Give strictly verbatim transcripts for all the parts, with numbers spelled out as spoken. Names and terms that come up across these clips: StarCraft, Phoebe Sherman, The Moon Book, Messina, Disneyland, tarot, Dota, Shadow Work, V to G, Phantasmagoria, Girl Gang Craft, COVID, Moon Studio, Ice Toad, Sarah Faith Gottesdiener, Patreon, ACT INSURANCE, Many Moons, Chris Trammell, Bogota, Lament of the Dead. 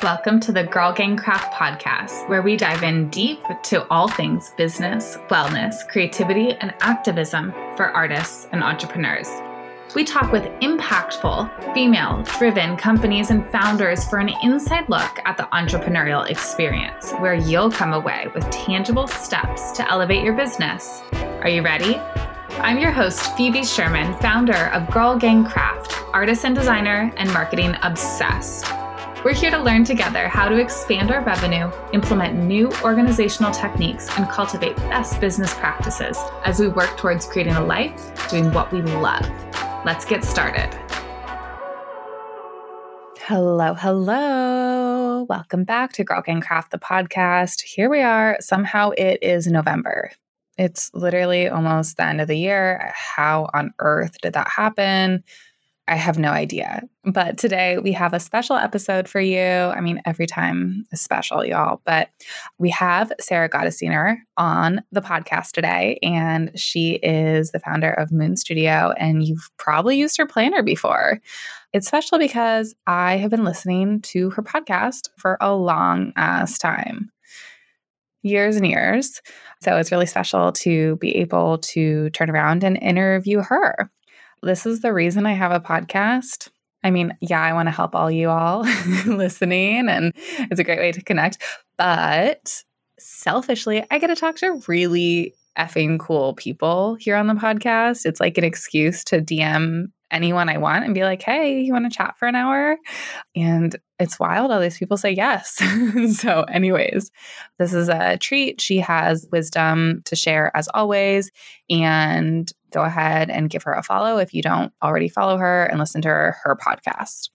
Welcome to the Girl Gang Craft podcast, where we dive in deep to all things business, wellness, creativity, and activism for artists and entrepreneurs. We talk with impactful, female-driven companies and founders for an inside look at the entrepreneurial experience, where you'll come away with tangible steps to elevate your business. Are you ready? I'm your host, Phoebe Sherman, founder of Girl Gang Craft, artist and designer and marketing obsessed. We're here to learn together how to expand our revenue, implement new organizational techniques, and cultivate best business practices as we work towards creating a life doing what we love. Let's get started. Hello, hello. Welcome back to Girl Gang Craft, the podcast. Here we are. Somehow it is November. It's literally almost the end of the year. How on earth did that happen? I have no idea. But today we have a special episode for you. I mean, every time is special, y'all. But we have Sarah Gottesdiener on the podcast today, and she is the founder of Moon Studio, and you've probably used her planner before. It's special because I have been listening to her podcast for a long ass time. Years and years. So it's really special to be able to turn around and interview her. This is the reason I have a podcast. I mean, yeah, I want to help all you all listening, and it's a great way to connect. But selfishly, I get to talk to really effing cool people here on the podcast. It's like an excuse to D M anyone I want and be like, hey, you want to chat for an hour? And it's wild. All these people say yes. So anyways, this is a treat. She has wisdom to share as always. And go ahead and give her a follow if you don't already follow her and listen to her, her podcast.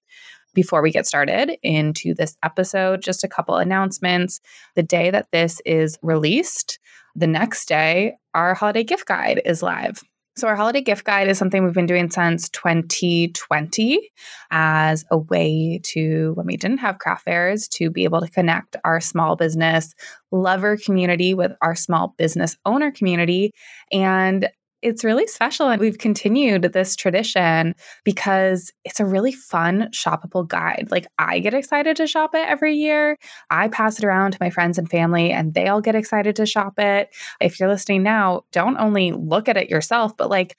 Before we get started into this episode, just a couple announcements. The day that this is released, the next day, our holiday gift guide is live. So our holiday gift guide is something we've been doing since twenty twenty as a way to, when we didn't have craft fairs, to be able to connect our small business lover community with our small business owner community. And it's really special, and we've continued this tradition because it's a really fun shoppable guide. Like, I get excited to shop it every year. I pass it around to my friends and family, and they all get excited to shop it. If you're listening now, don't only look at it yourself, but like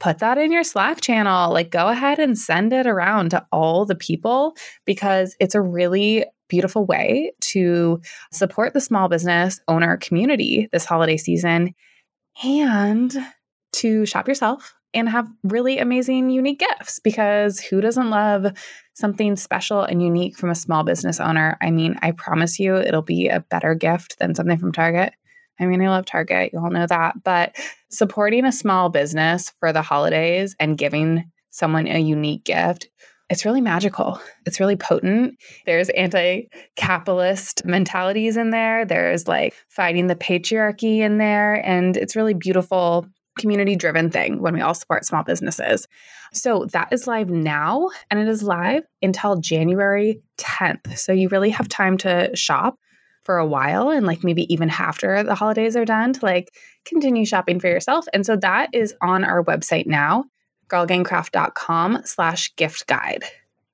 put that in your Slack channel. Like, go ahead and send it around to all the people, because it's a really beautiful way to support the small business owner community this holiday season and to shop yourself and have really amazing, unique gifts, because who doesn't love something special and unique from a small business owner? I mean, I promise you it'll be a better gift than something from Target. I mean, I love Target. You all know that. But supporting a small business for the holidays and giving someone a unique gift, it's really magical. It's really potent. There's anti-capitalist mentalities in there. There's like fighting the patriarchy in there. And it's really beautiful, community-driven thing when we all support small businesses. So that is live now, and it is live until January tenth. So you really have time to shop for a while, and like maybe even after the holidays are done to like continue shopping for yourself. And so that is on our website now, girlgangcraft.com slash gift guide.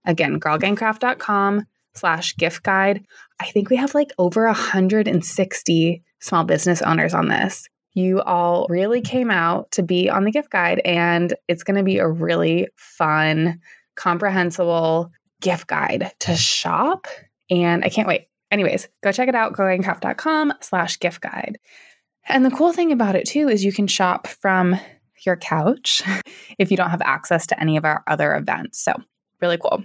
Again, girlgangcraft.com slash gift guide. I think we have like over one hundred sixty small business owners on this. You all really came out to be on the gift guide, and it's going to be a really fun, comprehensible gift guide to shop. And I can't wait. Anyways, go check it out, girlgangcraft.com slash gift guide. And the cool thing about it too is you can shop from your couch if you don't have access to any of our other events. So really cool.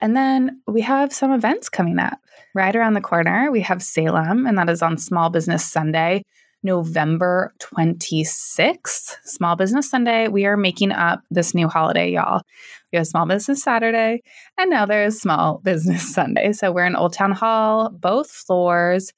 And then we have some events coming up right around the corner. We have Salem, and that is on Small Business Sunday, November twenty-sixth, Small Business Sunday. We are making up this new holiday, y'all. We have Small Business Saturday, and now there is Small Business Sunday. So we're in Old Town Hall, both floors.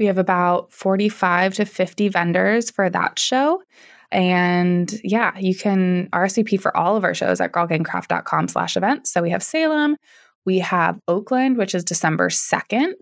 We have about forty-five to fifty vendors for that show. And yeah, you can R S V P for all of our shows at girlgangcraft.com slash events. So we have Salem. We have Oakland, which is December second.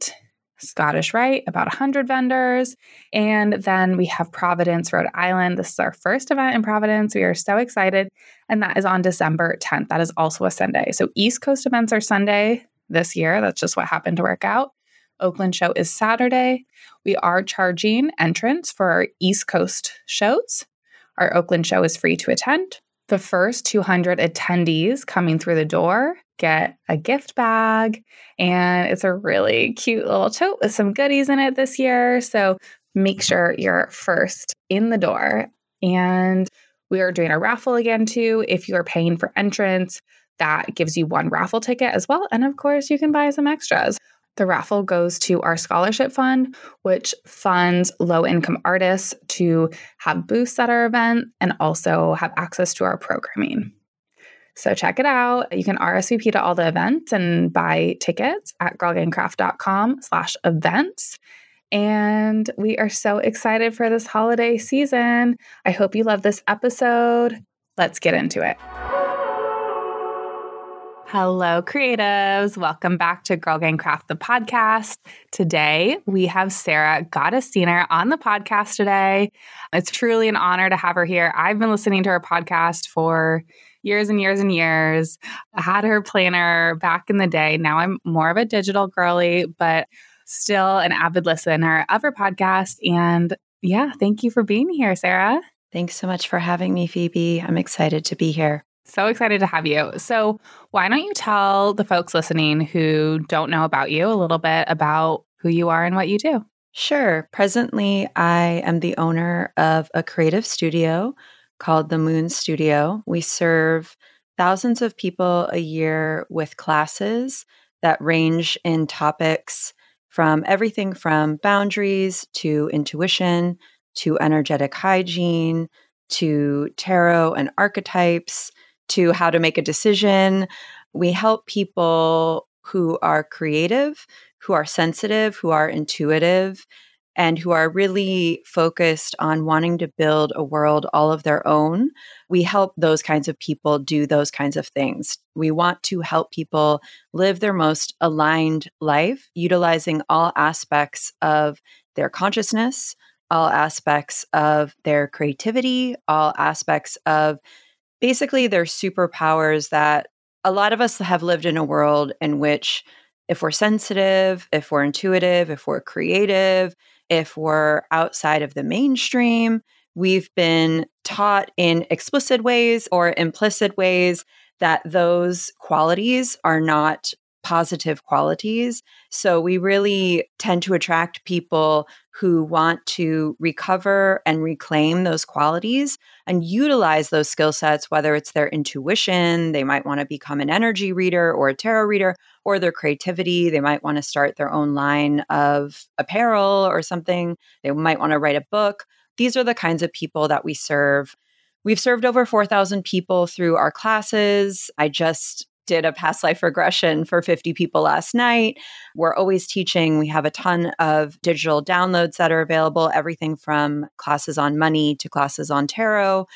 Scottish Rite, about one hundred vendors. And then we have Providence, Rhode Island. This is our first event in Providence. We are so excited. And that is on December tenth. That is also a Sunday. So East Coast events are Sunday. this year. That's just what happened to work out. Oakland show is Saturday. We are charging entrance for our East Coast shows. Our Oakland show is free to attend. The first two hundred attendees coming through the door get a gift bag, and it's a really cute little tote with some goodies in it this year. So make sure you're first in the door. And we are doing a raffle again, too. If you are paying for entrance, that gives you one raffle ticket as well. And of course, you can buy some extras. The raffle goes to our scholarship fund, which funds low-income artists to have booths at our event and also have access to our programming. So check it out. You can R S V P to all the events and buy tickets at girlgangcraft.com slash events. And we are so excited for this holiday season. I hope you love this episode. Let's get into it. Hello, creatives. Welcome back to Girl Gang Craft, the podcast. Today, we have Sarah Gottesdiener on the podcast today. It's truly an honor to have her here. I've been listening to her podcast for years and years and years. I had her planner back in the day. Now I'm more of a digital girly, but still an avid listener of her podcast. And yeah, thank you for being here, Sarah. Thanks so much for having me, Phoebe. I'm excited to be here. So excited to have you. So why don't you tell the folks listening who don't know about you a little bit about who you are and what you do? Sure. Presently, I am the owner of a creative studio called The Moon Studio. We serve thousands of people a year with classes that range in topics from everything from boundaries to intuition to energetic hygiene to tarot and archetypes, to how to make a decision. We help people who are creative, who are sensitive, who are intuitive, and who are really focused on wanting to build a world all of their own. We help those kinds of people do those kinds of things. We want to help people live their most aligned life, utilizing all aspects of their consciousness, all aspects of their creativity, all aspects of basically they're superpowers that a lot of us have lived in a world in which if we're sensitive, if we're intuitive, if we're creative, if we're outside of the mainstream, we've been taught in explicit ways or implicit ways that those qualities are not positive qualities. So we really tend to attract people who want to recover and reclaim those qualities and utilize those skill sets, whether it's their intuition, they might want to become an energy reader or a tarot reader, or their creativity, they might want to start their own line of apparel or something, they might want to write a book. These are the kinds of people that we serve. We've served over four thousand people through our classes. I just did a past life regression for fifty people last night. We're always teaching. We have a ton of digital downloads that are available, everything from classes on money to classes on tarot.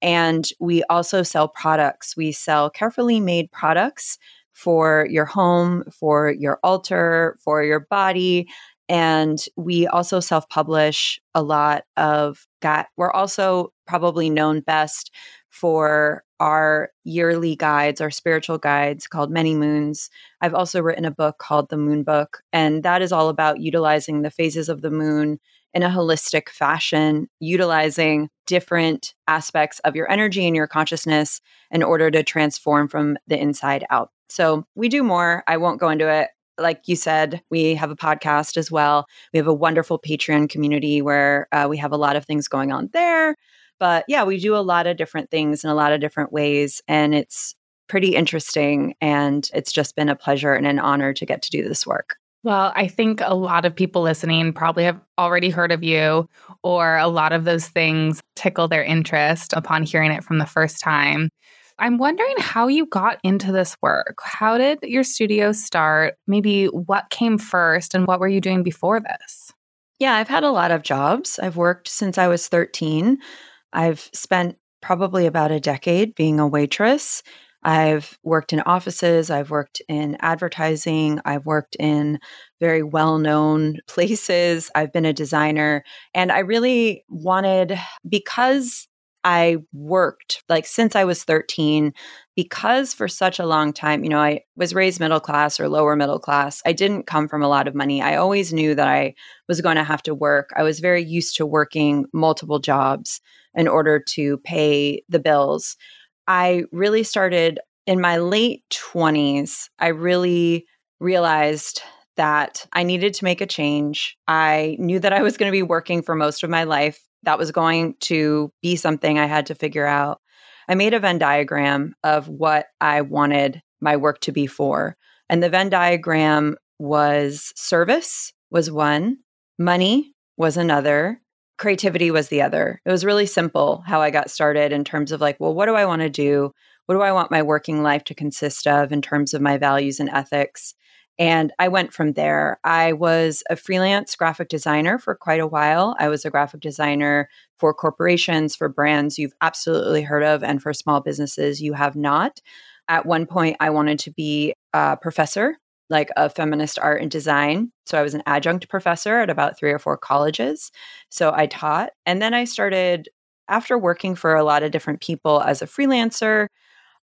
And we also sell products. We sell carefully made products for your home, for your altar, for your body. And we also self-publish a lot of that. We're also probably known best for our yearly guides, our spiritual guides called Many Moons. I've also written a book called The Moon Book, and that is all about utilizing the phases of the moon in a holistic fashion, utilizing different aspects of your energy and your consciousness in order to transform from the inside out. So we do more. I won't go into it. Like you said, we have a podcast as well. We have a wonderful Patreon community where uh, we have a lot of things going on there. But yeah, we do a lot of different things in a lot of different ways, and it's pretty interesting, and it's just been a pleasure and an honor to get to do this work. Well, I think a lot of people listening probably have already heard of you, or a lot of those things tickle their interest upon hearing it from the first time. I'm wondering how you got into this work. How did your studio start? Maybe what came first, and what were you doing before this? Yeah, I've had a lot of jobs. I've worked since I was thirteen. I've spent probably about a decade being a waitress. I've worked in offices. I've worked in advertising. I've worked in very well-known places. I've been a designer. And I really wanted, because I worked like since I was thirteen, because for such a long time, you know, I was raised middle class or lower middle class. I didn't come from a lot of money. I always knew that I was going to have to work. I was very used to working multiple jobs in order to pay the bills. I really started in my late twenties. I really realized that I needed to make a change. I knew that I was going to be working for most of my life. That was going to be something I had to figure out. I made a Venn diagram of what I wanted my work to be for. And the Venn diagram was service was one, money was another, creativity was the other. It was really simple how I got started in terms of like, well, what do I want to do? What do I want my working life to consist of in terms of my values and ethics? And I went from there. I was a freelance graphic designer for quite a while. I was a graphic designer for corporations, for brands you've absolutely heard of, and for small businesses you have not. At one point, I wanted to be a professor, like a feminist art and design. So I was an adjunct professor at about three or four colleges. So I taught. And then I started, after working for a lot of different people as a freelancer,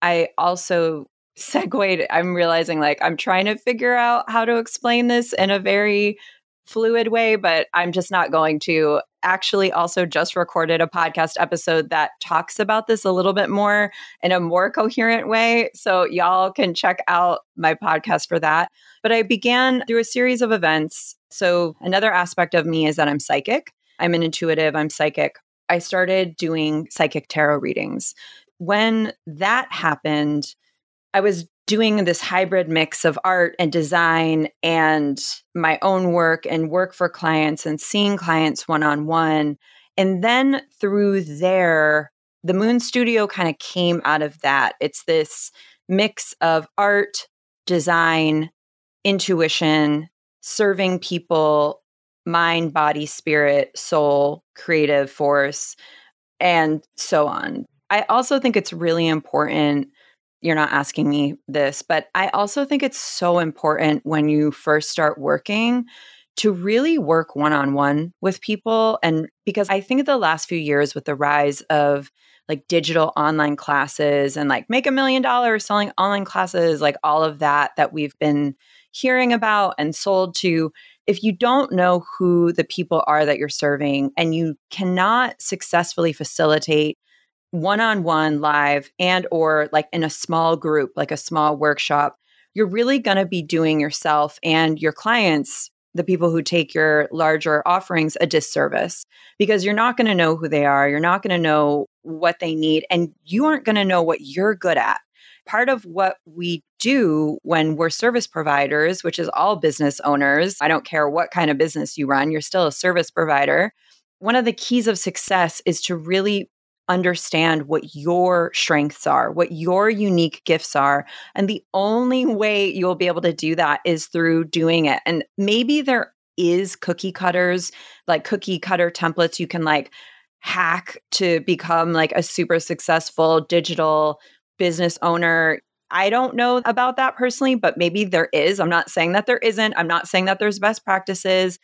I also segued. I'm realizing like I'm trying to figure out how to explain this in a very fluid way, but I'm just not going to. Actually, also just recorded a podcast episode that talks about this a little bit more in a more coherent way. So y'all can check out my podcast for that. But I began through a series of events. So another aspect of me is that I'm psychic. I'm an intuitive. I'm psychic. I started doing psychic tarot readings. When that happened, I was doing this hybrid mix of art and design and my own work and work for clients and seeing clients one-on-one. And then through there, the Moon Studio kind of came out of that. It's this mix of art, design, intuition, serving people, mind, body, spirit, soul, creative force, and so on. I also think it's really important. You're not asking me this, but I also think it's so important when you first start working to really work one-on-one with people. And because I think the last few years with the rise of like digital online classes and like make a million dollars selling online classes, like all of that that we've been hearing about and sold to, if you don't know who the people are that you're serving and you cannot successfully facilitate one-on-one live and or like in a small group, like a small workshop, you're really going to be doing yourself and your clients, the people who take your larger offerings, a disservice because you're not going to know who they are. You're not going to know what they need and you aren't going to know what you're good at. Part of what we do when we're service providers, which is all business owners, I don't care what kind of business you run, you're still a service provider. One of the keys of success is to really understand what your strengths are, what your unique gifts are. And the only way you'll be able to do that is through doing it. And maybe there is cookie cutters, like cookie cutter templates you can like hack to become like a super successful digital business owner. I don't know about that personally, but maybe there is. I'm not saying that there isn't. I'm not saying that there's best practices.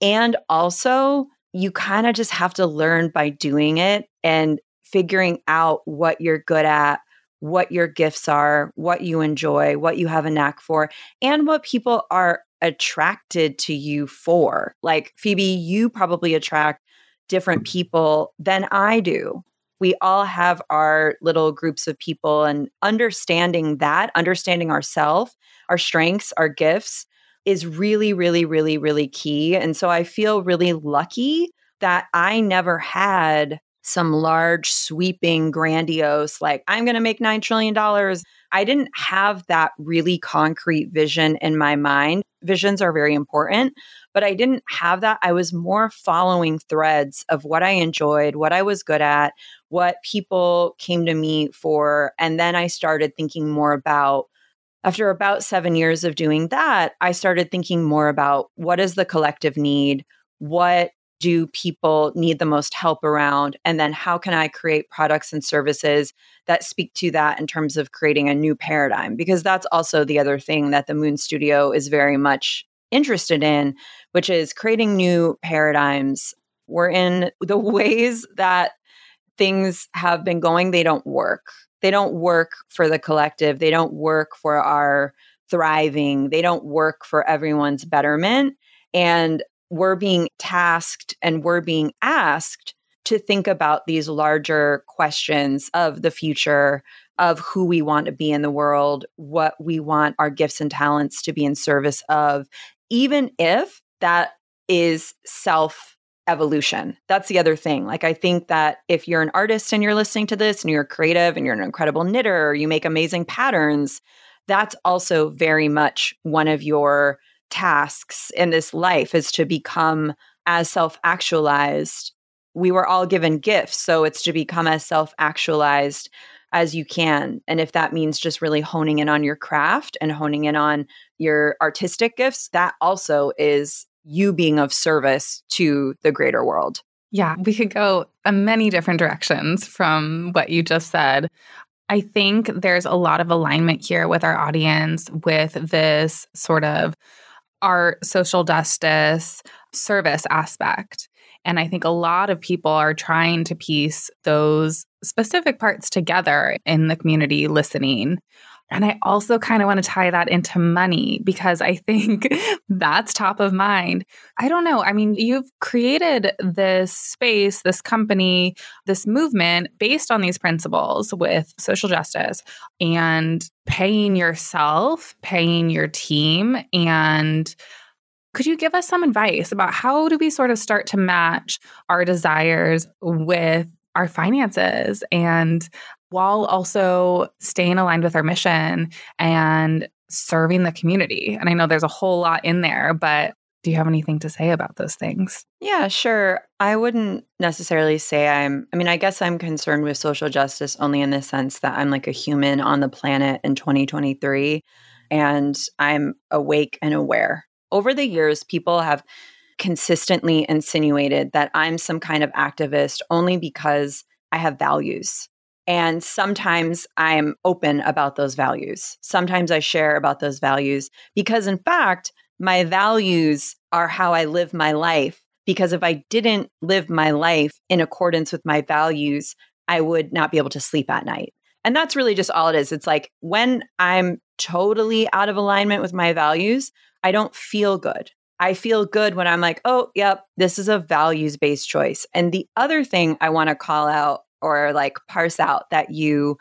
And also, you kind of just have to learn by doing it and figuring out what you're good at, what your gifts are, what you enjoy, what you have a knack for, and what people are attracted to you for. Like Phoebe, you probably attract different people than I do. We all have our little groups of people, and understanding that, understanding ourselves, our strengths, our gifts is really, really, really, really key. And so I feel really lucky that I never had some large, sweeping, grandiose, like I'm going to make nine trillion dollars. I didn't have that really concrete vision in my mind. Visions are very important, but I didn't have that. I was more following threads of what I enjoyed, what I was good at, what people came to me for. And then I started thinking more about After about seven years of doing that, I started thinking more about what is the collective need? What do people need the most help around? And then how can I create products and services that speak to that in terms of creating a new paradigm? Because that's also the other thing that the Moon Studio is very much interested in, which is creating new paradigms. We're in the ways that things have been going, they don't work. They don't work for the collective. They don't work for our thriving. They don't work for everyone's betterment. And we're being tasked and we're being asked to think about these larger questions of the future, of who we want to be in the world, what we want our gifts and talents to be in service of, even if that is self-evolution. That's the other thing. Like, I think that if you're an artist and you're listening to this and you're creative and you're an incredible knitter, or you make amazing patterns, that's also very much one of your tasks in this life, is to become as self-actualized. We were all given gifts, so it's to become as self-actualized as you can. And if that means just really honing in on your craft and honing in on your artistic gifts, that also is you being of service to the greater world. Yeah, we could go in many different directions from what you just said. I think there's a lot of alignment here with our audience with this sort of art, social justice, service aspect. And I think a lot of people are trying to piece those specific parts together in the community listening. And I also kind of want to tie that into money, because I think that's top of mind. I don't know. I mean, you've created this space, this company, this movement based on these principles with social justice and paying yourself, paying your team. And could you give us some advice about how do we sort of start to match our desires with our finances, and while also staying aligned with our mission and serving the community? And I know there's a whole lot in there, but do you have anything to say about those things? Yeah, sure. I wouldn't necessarily say I'm, I mean, I guess I'm concerned with social justice only in the sense that I'm like a human on the planet in twenty twenty-three, and I'm awake and aware. Over the years, people have consistently insinuated that I'm some kind of activist only because I have values. And sometimes I'm open about those values. Sometimes I share about those values because, in fact, my values are how I live my life. Because if I didn't live my life in accordance with my values, I would not be able to sleep at night. And that's really just all it is. It's like when I'm totally out of alignment with my values, I don't feel good. I feel good when I'm like, oh, yep, this is a values-based choice. And the other thing I want to call out or like parse out that you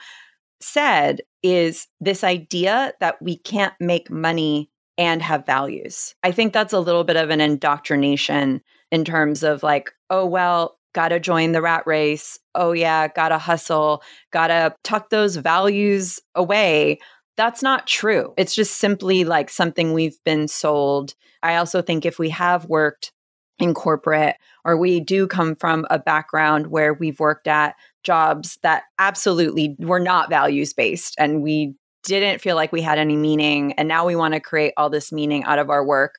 said is this idea that we can't make money and have values. I think that's a little bit of an indoctrination in terms of like, oh, well, gotta join the rat race. Oh, yeah, gotta hustle, gotta tuck those values away. That's not true. It's just simply like something we've been sold. I also think if we have worked in corporate, or we do come from a background where we've worked at jobs that absolutely were not values-based and we didn't feel like we had any meaning, and now we want to create all this meaning out of our work,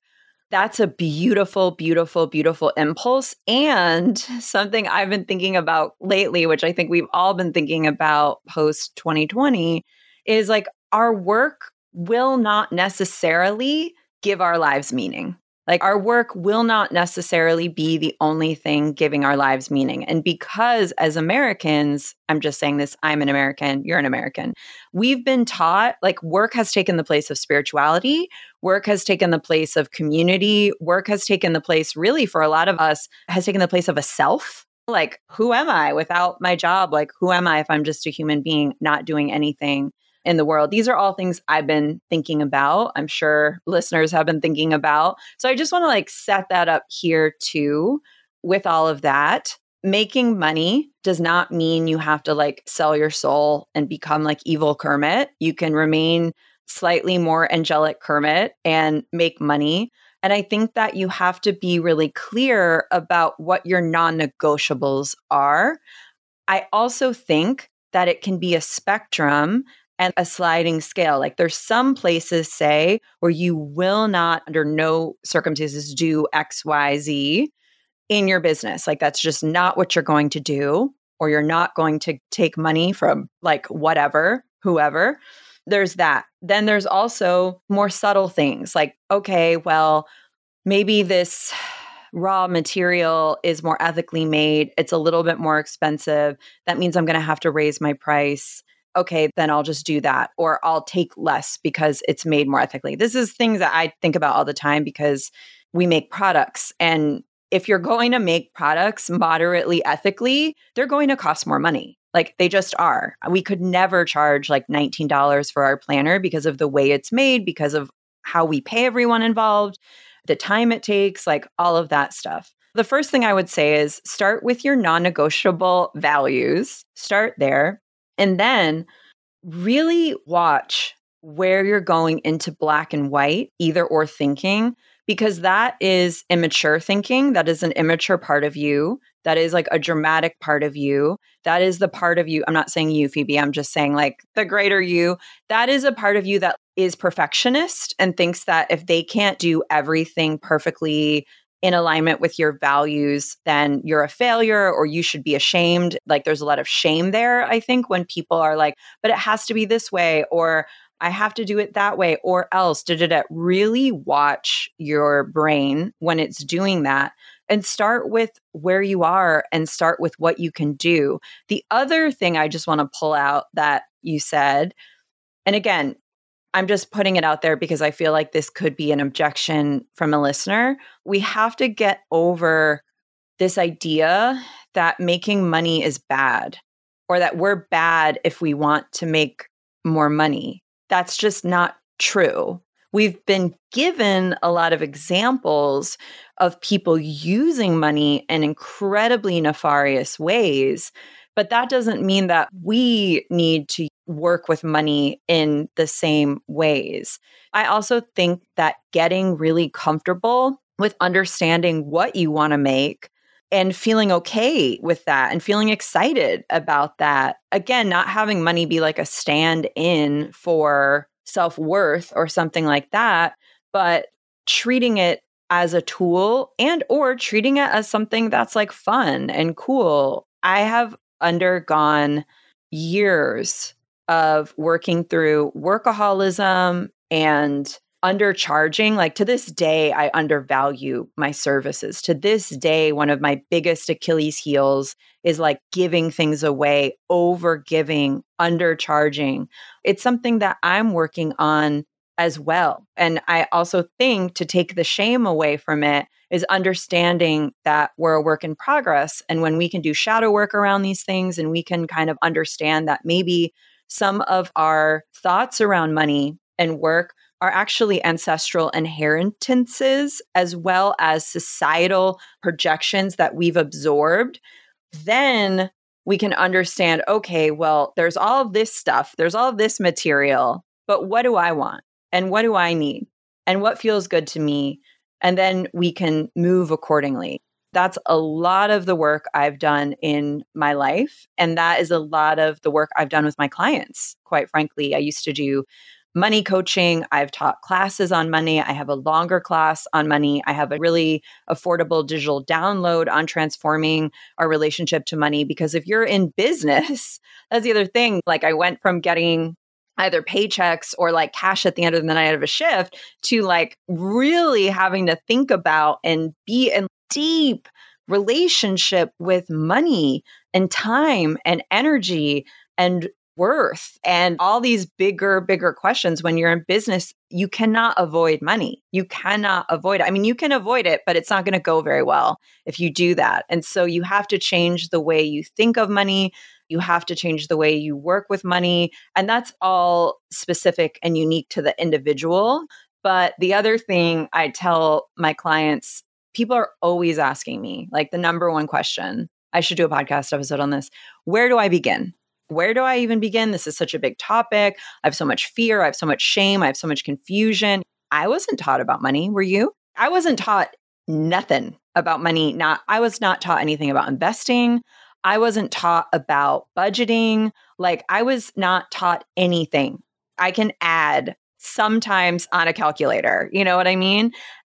that's a beautiful, beautiful, beautiful impulse. And something I've been thinking about lately, which I think we've all been thinking about post twenty twenty, is like, our work will not necessarily give our lives meaning. Like, our work will not necessarily be the only thing giving our lives meaning. And because as Americans, I'm just saying this, I'm an American, you're an American, we've been taught like work has taken the place of spirituality, work has taken the place of community, work has taken the place, really for a lot of us, has taken the place of a self. Like, who am I without my job? Like, who am I if I'm just a human being not doing anything in the world? These are all things I've been thinking about. I'm sure listeners have been thinking about. So I just want to like set that up here too with all of that. Making money does not mean you have to like sell your soul and become like evil Kermit. You can remain slightly more angelic Kermit and make money. And I think that you have to be really clear about what your non-negotiables are. I also think that it can be a spectrum and a sliding scale. Like, there's some places, say, where you will not, under no circumstances, do X, Y, Z in your business. Like, that's just not what you're going to do, or you're not going to take money from like whatever, whoever. There's that. Then there's also more subtle things like, okay, well, maybe this raw material is more ethically made. It's a little bit more expensive. That means I'm going to have to raise my price. Okay, then I'll just do that, or I'll take less because it's made more ethically. This is things that I think about all the time because we make products. And if you're going to make products moderately ethically, they're going to cost more money. Like they just are. We could never charge like nineteen dollars for our planner because of the way it's made, because of how we pay everyone involved, the time it takes, like all of that stuff. The first thing I would say is start with your non-negotiable values. Start there. And then really watch where you're going into black and white, either or thinking, because that is immature thinking. That is an immature part of you. That is like a dramatic part of you. That is the part of you. I'm not saying you, Phoebe. I'm just saying like the greater you. That is a part of you that is perfectionist and thinks that if they can't do everything perfectly in alignment with your values, then you're a failure or you should be ashamed. Like there's a lot of shame there, I think, when people are like, but it has to be this way, or I have to do it that way, or else. Da, da, da. Really watch your brain when it's doing that. And start with where you are and start with what you can do. The other thing I just want to pull out that you said, and again, I'm just putting it out there because I feel like this could be an objection from a listener. We have to get over this idea that making money is bad, or that we're bad if we want to make more money. That's just not true. We've been given a lot of examples of people using money in incredibly nefarious ways, but that doesn't mean that we need to work with money in the same ways. I also think that getting really comfortable with understanding what you want to make and feeling okay with that and feeling excited about that. Again, not having money be like a stand-in for self-worth or something like that, but treating it as a tool and or treating it as something that's like fun and cool. I have undergone years of working through workaholism and undercharging. Like to this day, I undervalue my services. To this day, one of my biggest Achilles heels is like giving things away, over giving, undercharging. It's something that I'm working on as well. And I also think to take the shame away from it is understanding that we're a work in progress. And when we can do shadow work around these things and we can kind of understand that maybe some of our thoughts around money and work are actually ancestral inheritances as well as societal projections that we've absorbed, then we can understand, okay, well, there's all of this stuff, there's all of this material, but what do I want? And what do I need? And what feels good to me? And then we can move accordingly. That's a lot of the work I've done in my life. And that is a lot of the work I've done with my clients. Quite frankly, I used to do money coaching. I've taught classes on money. I have a longer class on money. I have a really affordable digital download on transforming our relationship to money. Because if you're in business, that's the other thing. Like I went from getting either paychecks or like cash at the end of the night of a shift to like really having to think about and be in deep relationship with money and time and energy and worth and all these bigger, bigger questions. When you're in business, you cannot avoid money. You cannot avoid it. I mean, you can avoid it, but it's not going to go very well if you do that. And so you have to change the way you think of money. You have to change the way you work with money. And that's all specific and unique to the individual. But the other thing I tell my clients, people are always asking me, like the number one question, I should do a podcast episode on this. Where do I begin? Where do I even begin? This is such a big topic. I have so much fear. I have so much shame. I have so much confusion. I wasn't taught about money. Were you? I wasn't taught nothing about money. Not, I was not taught anything about investing. I wasn't taught about budgeting. Like I was not taught anything. I can add sometimes on a calculator. You know what I mean?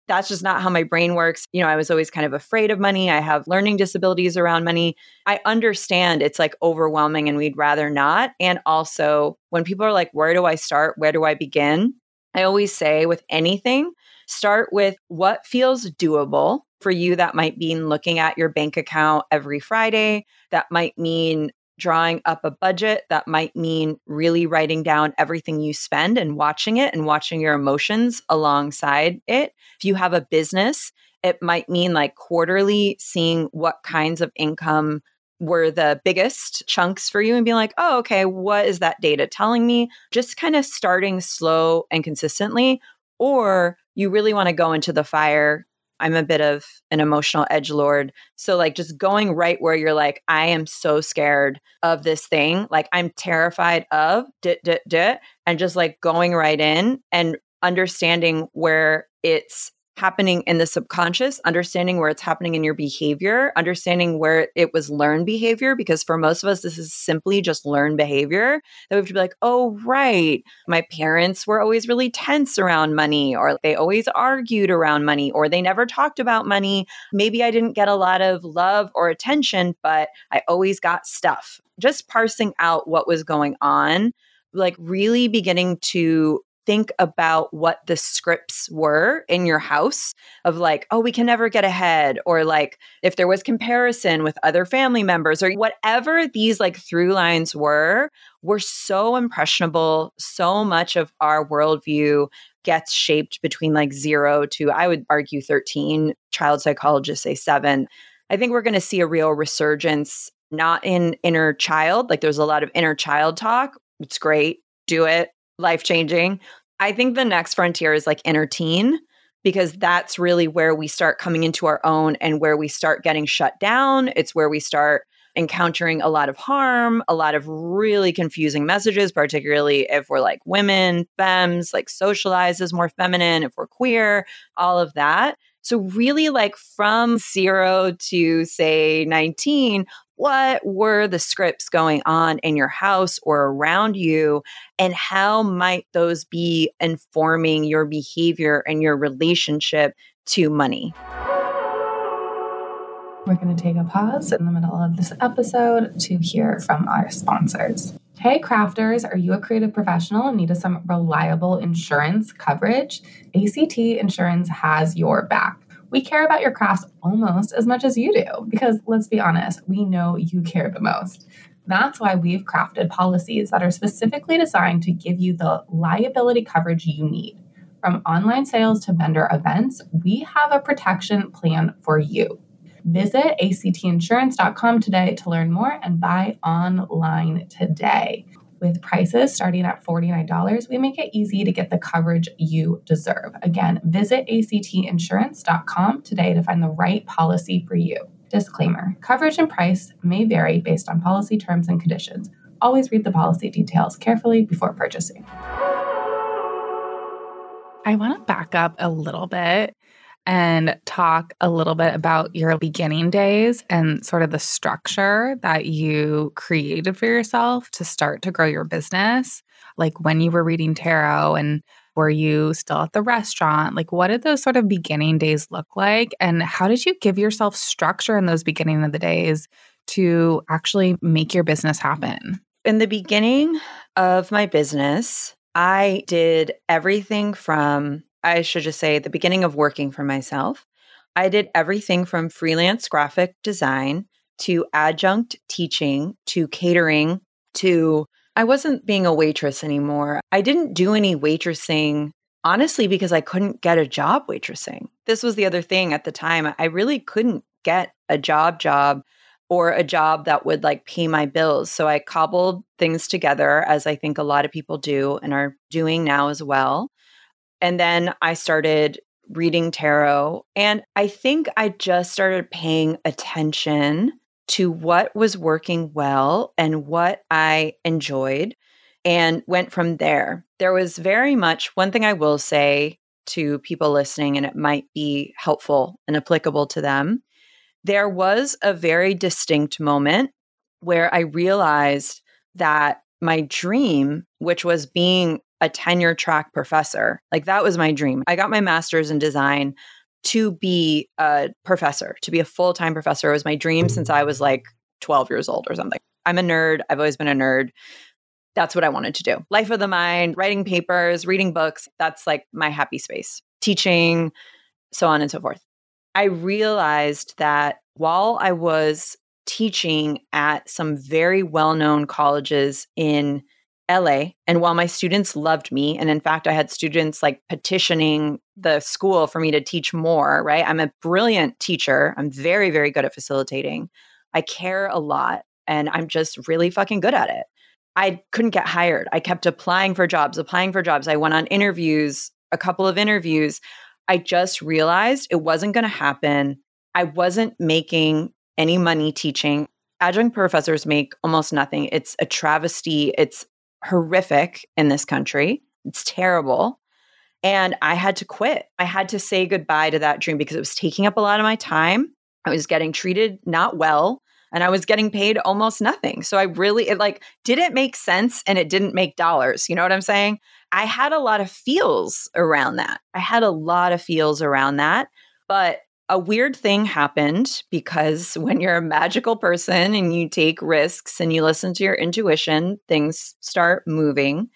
That's just not how my brain works. You know, I was always kind of afraid of money. I have learning disabilities around money. I understand it's like overwhelming and we'd rather not. And also when people are like, where do I start? Where do I begin? I always say with anything, Start with what feels doable. For you, that might mean looking at your bank account every Friday. That might mean drawing up a budget. That might mean really writing down everything you spend and watching it and watching your emotions alongside it. If you have a business, it might mean like quarterly seeing what kinds of income were the biggest chunks for you and being like, oh, okay, what is that data telling me? Just kind of starting slow and consistently, or you really want to go into the fire. I'm a bit of an emotional edgelord. So like just going right where you're like, I am so scared of this thing. Like I'm terrified of dit, dit, dit, and just like going right in and understanding where it's happening in the subconscious, understanding where it's happening in your behavior, understanding where it was learned behavior, because for most of us, this is simply just learned behavior that we have to be like, oh, right. My parents were always really tense around money, or they always argued around money, or they never talked about money. Maybe I didn't get a lot of love or attention, but I always got stuff. Just parsing out what was going on, like really beginning to think about what the scripts were in your house of like, oh, we can never get ahead. Or like if there was comparison with other family members or whatever these like through lines were, we're so impressionable. So much of our worldview gets shaped between like zero to, I would argue, thirteen. Child psychologists say seven. I think we're going to see a real resurgence, not in inner child. Like there's a lot of inner child talk. It's great. Do it. Life-changing. I think the next frontier is like inner teen, because that's really where we start coming into our own and where we start getting shut down. It's where we start encountering a lot of harm, a lot of really confusing messages, particularly if we're like women, femmes, like socialize as more feminine, if we're queer, all of that. So really like from zero to say nineteen, what were the scripts going on in your house or around you? And how might those be informing your behavior and your relationship to money? We're going to take a pause in the middle of this episode to hear from our sponsors. Hey, crafters, are you a creative professional and need some reliable insurance coverage? A C T Insurance has your back. We care about your crafts almost as much as you do, because let's be honest, we know you care the most. That's why we've crafted policies that are specifically designed to give you the liability coverage you need. From online sales to vendor events, we have a protection plan for you. Visit A C T insurance dot com today to learn more and buy online today. With prices starting at forty-nine dollars, we make it easy to get the coverage you deserve. Again, visit A C T insurance dot com today to find the right policy for you. Disclaimer: coverage and price may vary based on policy terms and conditions. Always read the policy details carefully before purchasing. I want to back up a little bit and talk a little bit about your beginning days and sort of the structure that you created for yourself to start to grow your business. Like when you were reading tarot, and were you still at the restaurant? Like what did those sort of beginning days look like? And how did you give yourself structure in those beginning of the days to actually make your business happen? In the beginning of my business, I did everything from I should just say the beginning of working for myself. I did everything from freelance graphic design to adjunct teaching to catering to I wasn't being a waitress anymore. I didn't do any waitressing, honestly, because I couldn't get a job waitressing. This was the other thing at the time. I really couldn't get a job job or a job that would like pay my bills. So I cobbled things together, as I think a lot of people do and are doing now as well. And then I started reading tarot, and I think I just started paying attention to what was working well and what I enjoyed and went from there. There was very much, one thing I will say to people listening, and it might be helpful and applicable to them, there was a very distinct moment where I realized that my dream, which was being a tenure track professor. Like that was my dream. I got my master's in design to be a professor, to be a full-time professor. It was my dream since I was like twelve years old or something. I'm a nerd. I've always been a nerd. That's what I wanted to do. Life of the mind, writing papers, reading books. That's like my happy space. teaching, so on and so forth. I realized that while I was teaching at some very well-known colleges in L A, and while my students loved me, and in fact, I had students like petitioning the school for me to teach more, right? I'm a brilliant teacher. I'm very, very good at facilitating. I care a lot, and I'm just really fucking good at it. I couldn't get hired. I kept applying for jobs, applying for jobs. I went on interviews, a couple of interviews. I just realized it wasn't going to happen. I wasn't making any money teaching. Adjunct professors make almost nothing. It's a travesty. It's horrific in this country. It's terrible. And I had to quit. I had to say goodbye to that dream because it was taking up a lot of my time. I was getting treated not well. And I was getting paid almost nothing. So I really, it like didn't make sense and it didn't make dollars. You know what I'm saying? I had a lot of feels around that. I had a lot of feels around that. But a weird thing happened because when you're a magical person and you take risks and you listen to your intuition, things start moving.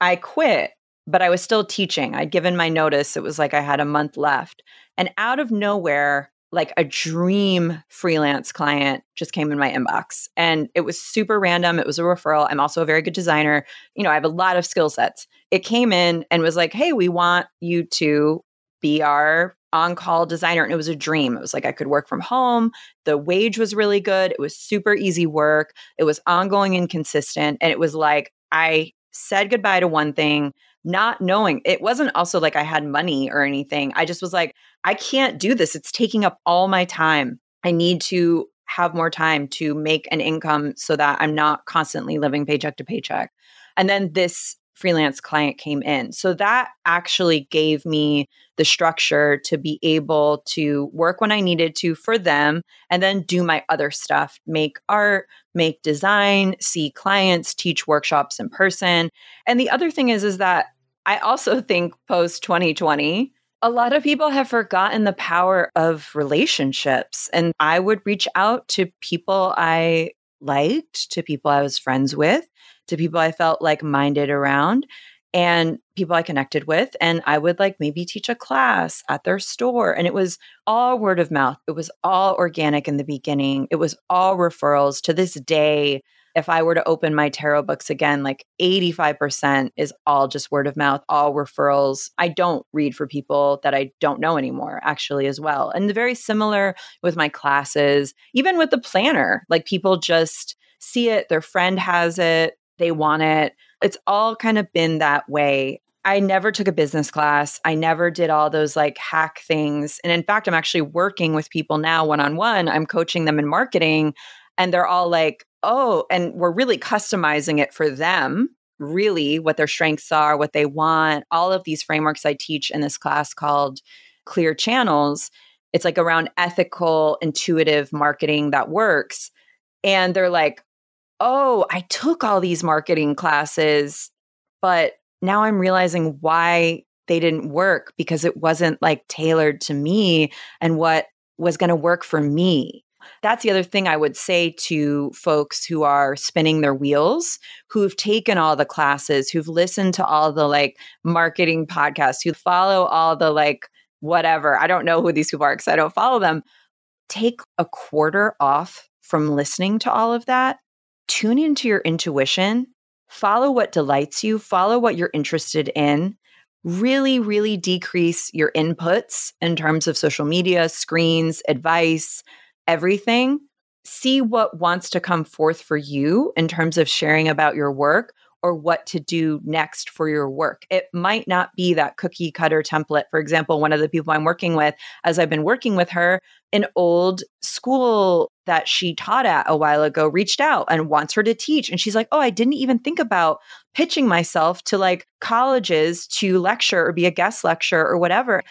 I quit, but I was still teaching. I'd given my notice. It was like I had a month left. And out of nowhere, like a dream freelance client just came in my inbox, and it was super random. It was a referral. I'm also a very good designer. You know, I have a lot of skill sets. It came in and was like, hey, we want you to be our on-call designer. And it was a dream. It was like, I could work from home. The wage was really good. It was super easy work. It was ongoing and consistent. And it was like, I said goodbye to one thing, not knowing. It wasn't also like I had money or anything. I just was like, I can't do this. It's taking up all my time. I need to have more time to make an income so that I'm not constantly living paycheck to paycheck. And then this freelance client came in. So that actually gave me the structure to be able to work when I needed to for them and then do my other stuff, make art, make design, see clients, teach workshops in person. And the other thing is, is that I also think post twenty twenty, a lot of people have forgotten the power of relationships. And I would reach out to people I liked, to people I was friends with, to people I felt like minded around and people I connected with. And I would like maybe teach a class at their store. And it was all word of mouth. It was all organic in the beginning. It was all referrals. To this day, if I were to open my tarot books again, like eighty-five percent is all just word of mouth, all referrals. I don't read for people that I don't know anymore, actually, as well. And very similar with my classes, even with the planner, like people just see it, their friend has it, they want it. It's all kind of been that way. I never took a business class. I never did all those like hack things. And in fact, I'm actually working with people now one-on-one. I'm coaching them in marketing and they're all like, oh, and we're really customizing it for them, really what their strengths are, what they want, all of these frameworks I teach in this class called Clear Channels. It's like around ethical, intuitive marketing that works. And they're like, oh, I took all these marketing classes, but now I'm realizing why they didn't work because it wasn't like tailored to me and what was going to work for me. That's the other thing I would say to folks who are spinning their wheels, who've taken all the classes, who've listened to all the like marketing podcasts, who follow all the like whatever. I don't know who these people are because I don't follow them. Take a quarter off from listening to all of that. Tune into your intuition. Follow what delights you. Follow what you're interested in. Really, really decrease your inputs in terms of social media, screens, advice, everything. See what wants to come forth for you in terms of sharing about your work or what to do next for your work. It might not be that cookie cutter template. For example, one of the people I'm working with, as I've been working with her, an old school that she taught at a while ago reached out and wants her to teach. And she's like, oh, I didn't even think about pitching myself to like colleges to lecture or be a guest lecturer or whatever.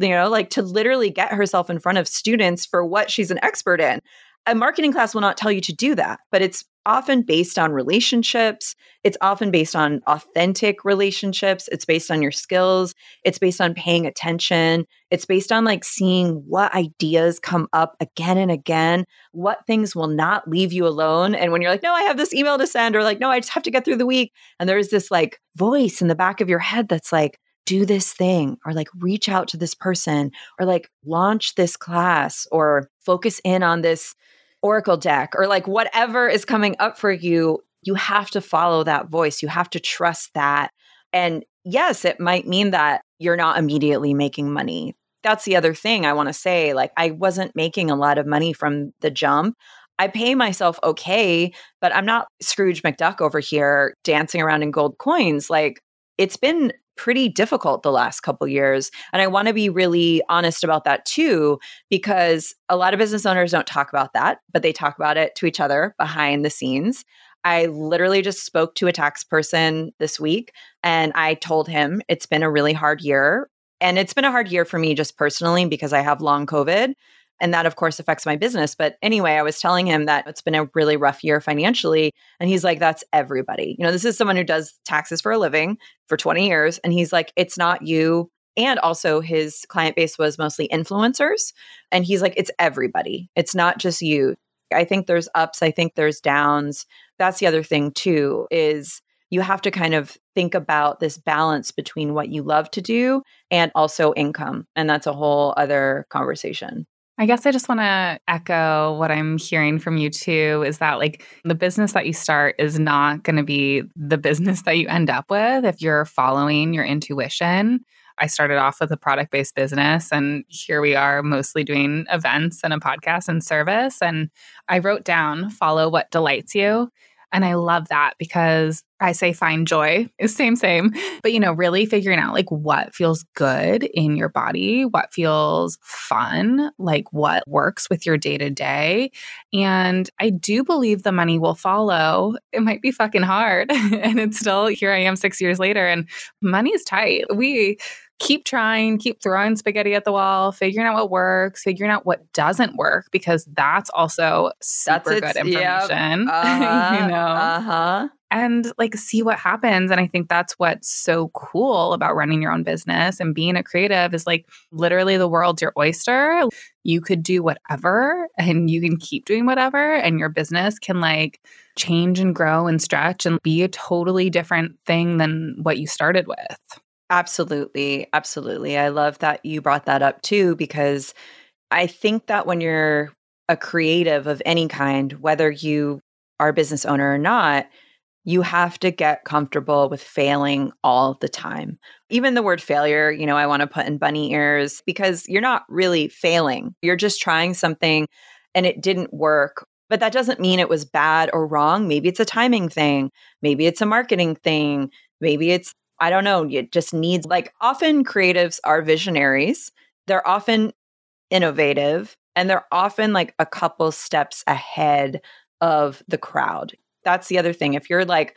You know, like to literally get herself in front of students for what she's an expert in. A marketing class will not tell you to do that, but it's often based on relationships. It's often based on authentic relationships. It's based on your skills. It's based on paying attention. It's based on like seeing what ideas come up again and again, what things will not leave you alone. And when you're like, no, I have this email to send, or like, no, I just have to get through the week. And there's this like voice in the back of your head that's like, do this thing, or like reach out to this person, or like launch this class, or focus in on this Oracle deck, or like whatever is coming up for you, you have to follow that voice. You have to trust that. And yes, it might mean that you're not immediately making money. That's the other thing I want to say. Like, I wasn't making a lot of money from the jump. I pay myself okay, but I'm not Scrooge McDuck over here dancing around in gold coins. Like, it's been pretty difficult the last couple of years. And I want to be really honest about that too, because a lot of business owners don't talk about that, but they talk about it to each other behind the scenes. I literally just spoke to a tax person this week and I told him it's been a really hard year. And it's been a hard year for me just personally because I have long COVID. And that, of course, affects my business. But anyway, I was telling him that it's been a really rough year financially. And he's like, that's everybody. You know, this is someone who does taxes for a living for twenty years. And he's like, it's not you. And also his client base was mostly influencers. And he's like, it's everybody. It's not just you. I think there's ups. I think there's downs. That's the other thing too, is you have to kind of think about this balance between what you love to do and also income. And that's a whole other conversation. I guess I just want to echo what I'm hearing from you too, is that like the business that you start is not going to be the business that you end up with if you're following your intuition. I started off with a product-based business and here we are mostly doing events and a podcast and service. And I wrote down, follow what delights you. And I love that because I say find joy is same, same, but, you know, really figuring out like what feels good in your body, what feels fun, like what works with your day to day. And I do believe the money will follow. It might be fucking hard. And it's still, here I am six years later and money's tight. We keep trying, keep throwing spaghetti at the wall, figuring out what works, figuring out what doesn't work, because that's also super that's good information, yep. uh-huh, you know, uh-huh. and like see what happens. And I think that's what's so cool about running your own business and being a creative is like literally the world's your oyster. You could do whatever and you can keep doing whatever and your business can like change and grow and stretch and be a totally different thing than what you started with. Absolutely. Absolutely. I love that you brought that up too, because I think that when you're a creative of any kind, whether you are a business owner or not, you have to get comfortable with failing all the time. Even the word failure, you know, I want to put in bunny ears because you're not really failing. You're just trying something and it didn't work. But that doesn't mean it was bad or wrong. Maybe it's a timing thing. Maybe it's a marketing thing. Maybe it's I don't know, it just needs, like often creatives are visionaries. They're often innovative and they're often like a couple steps ahead of the crowd. That's the other thing. If you're like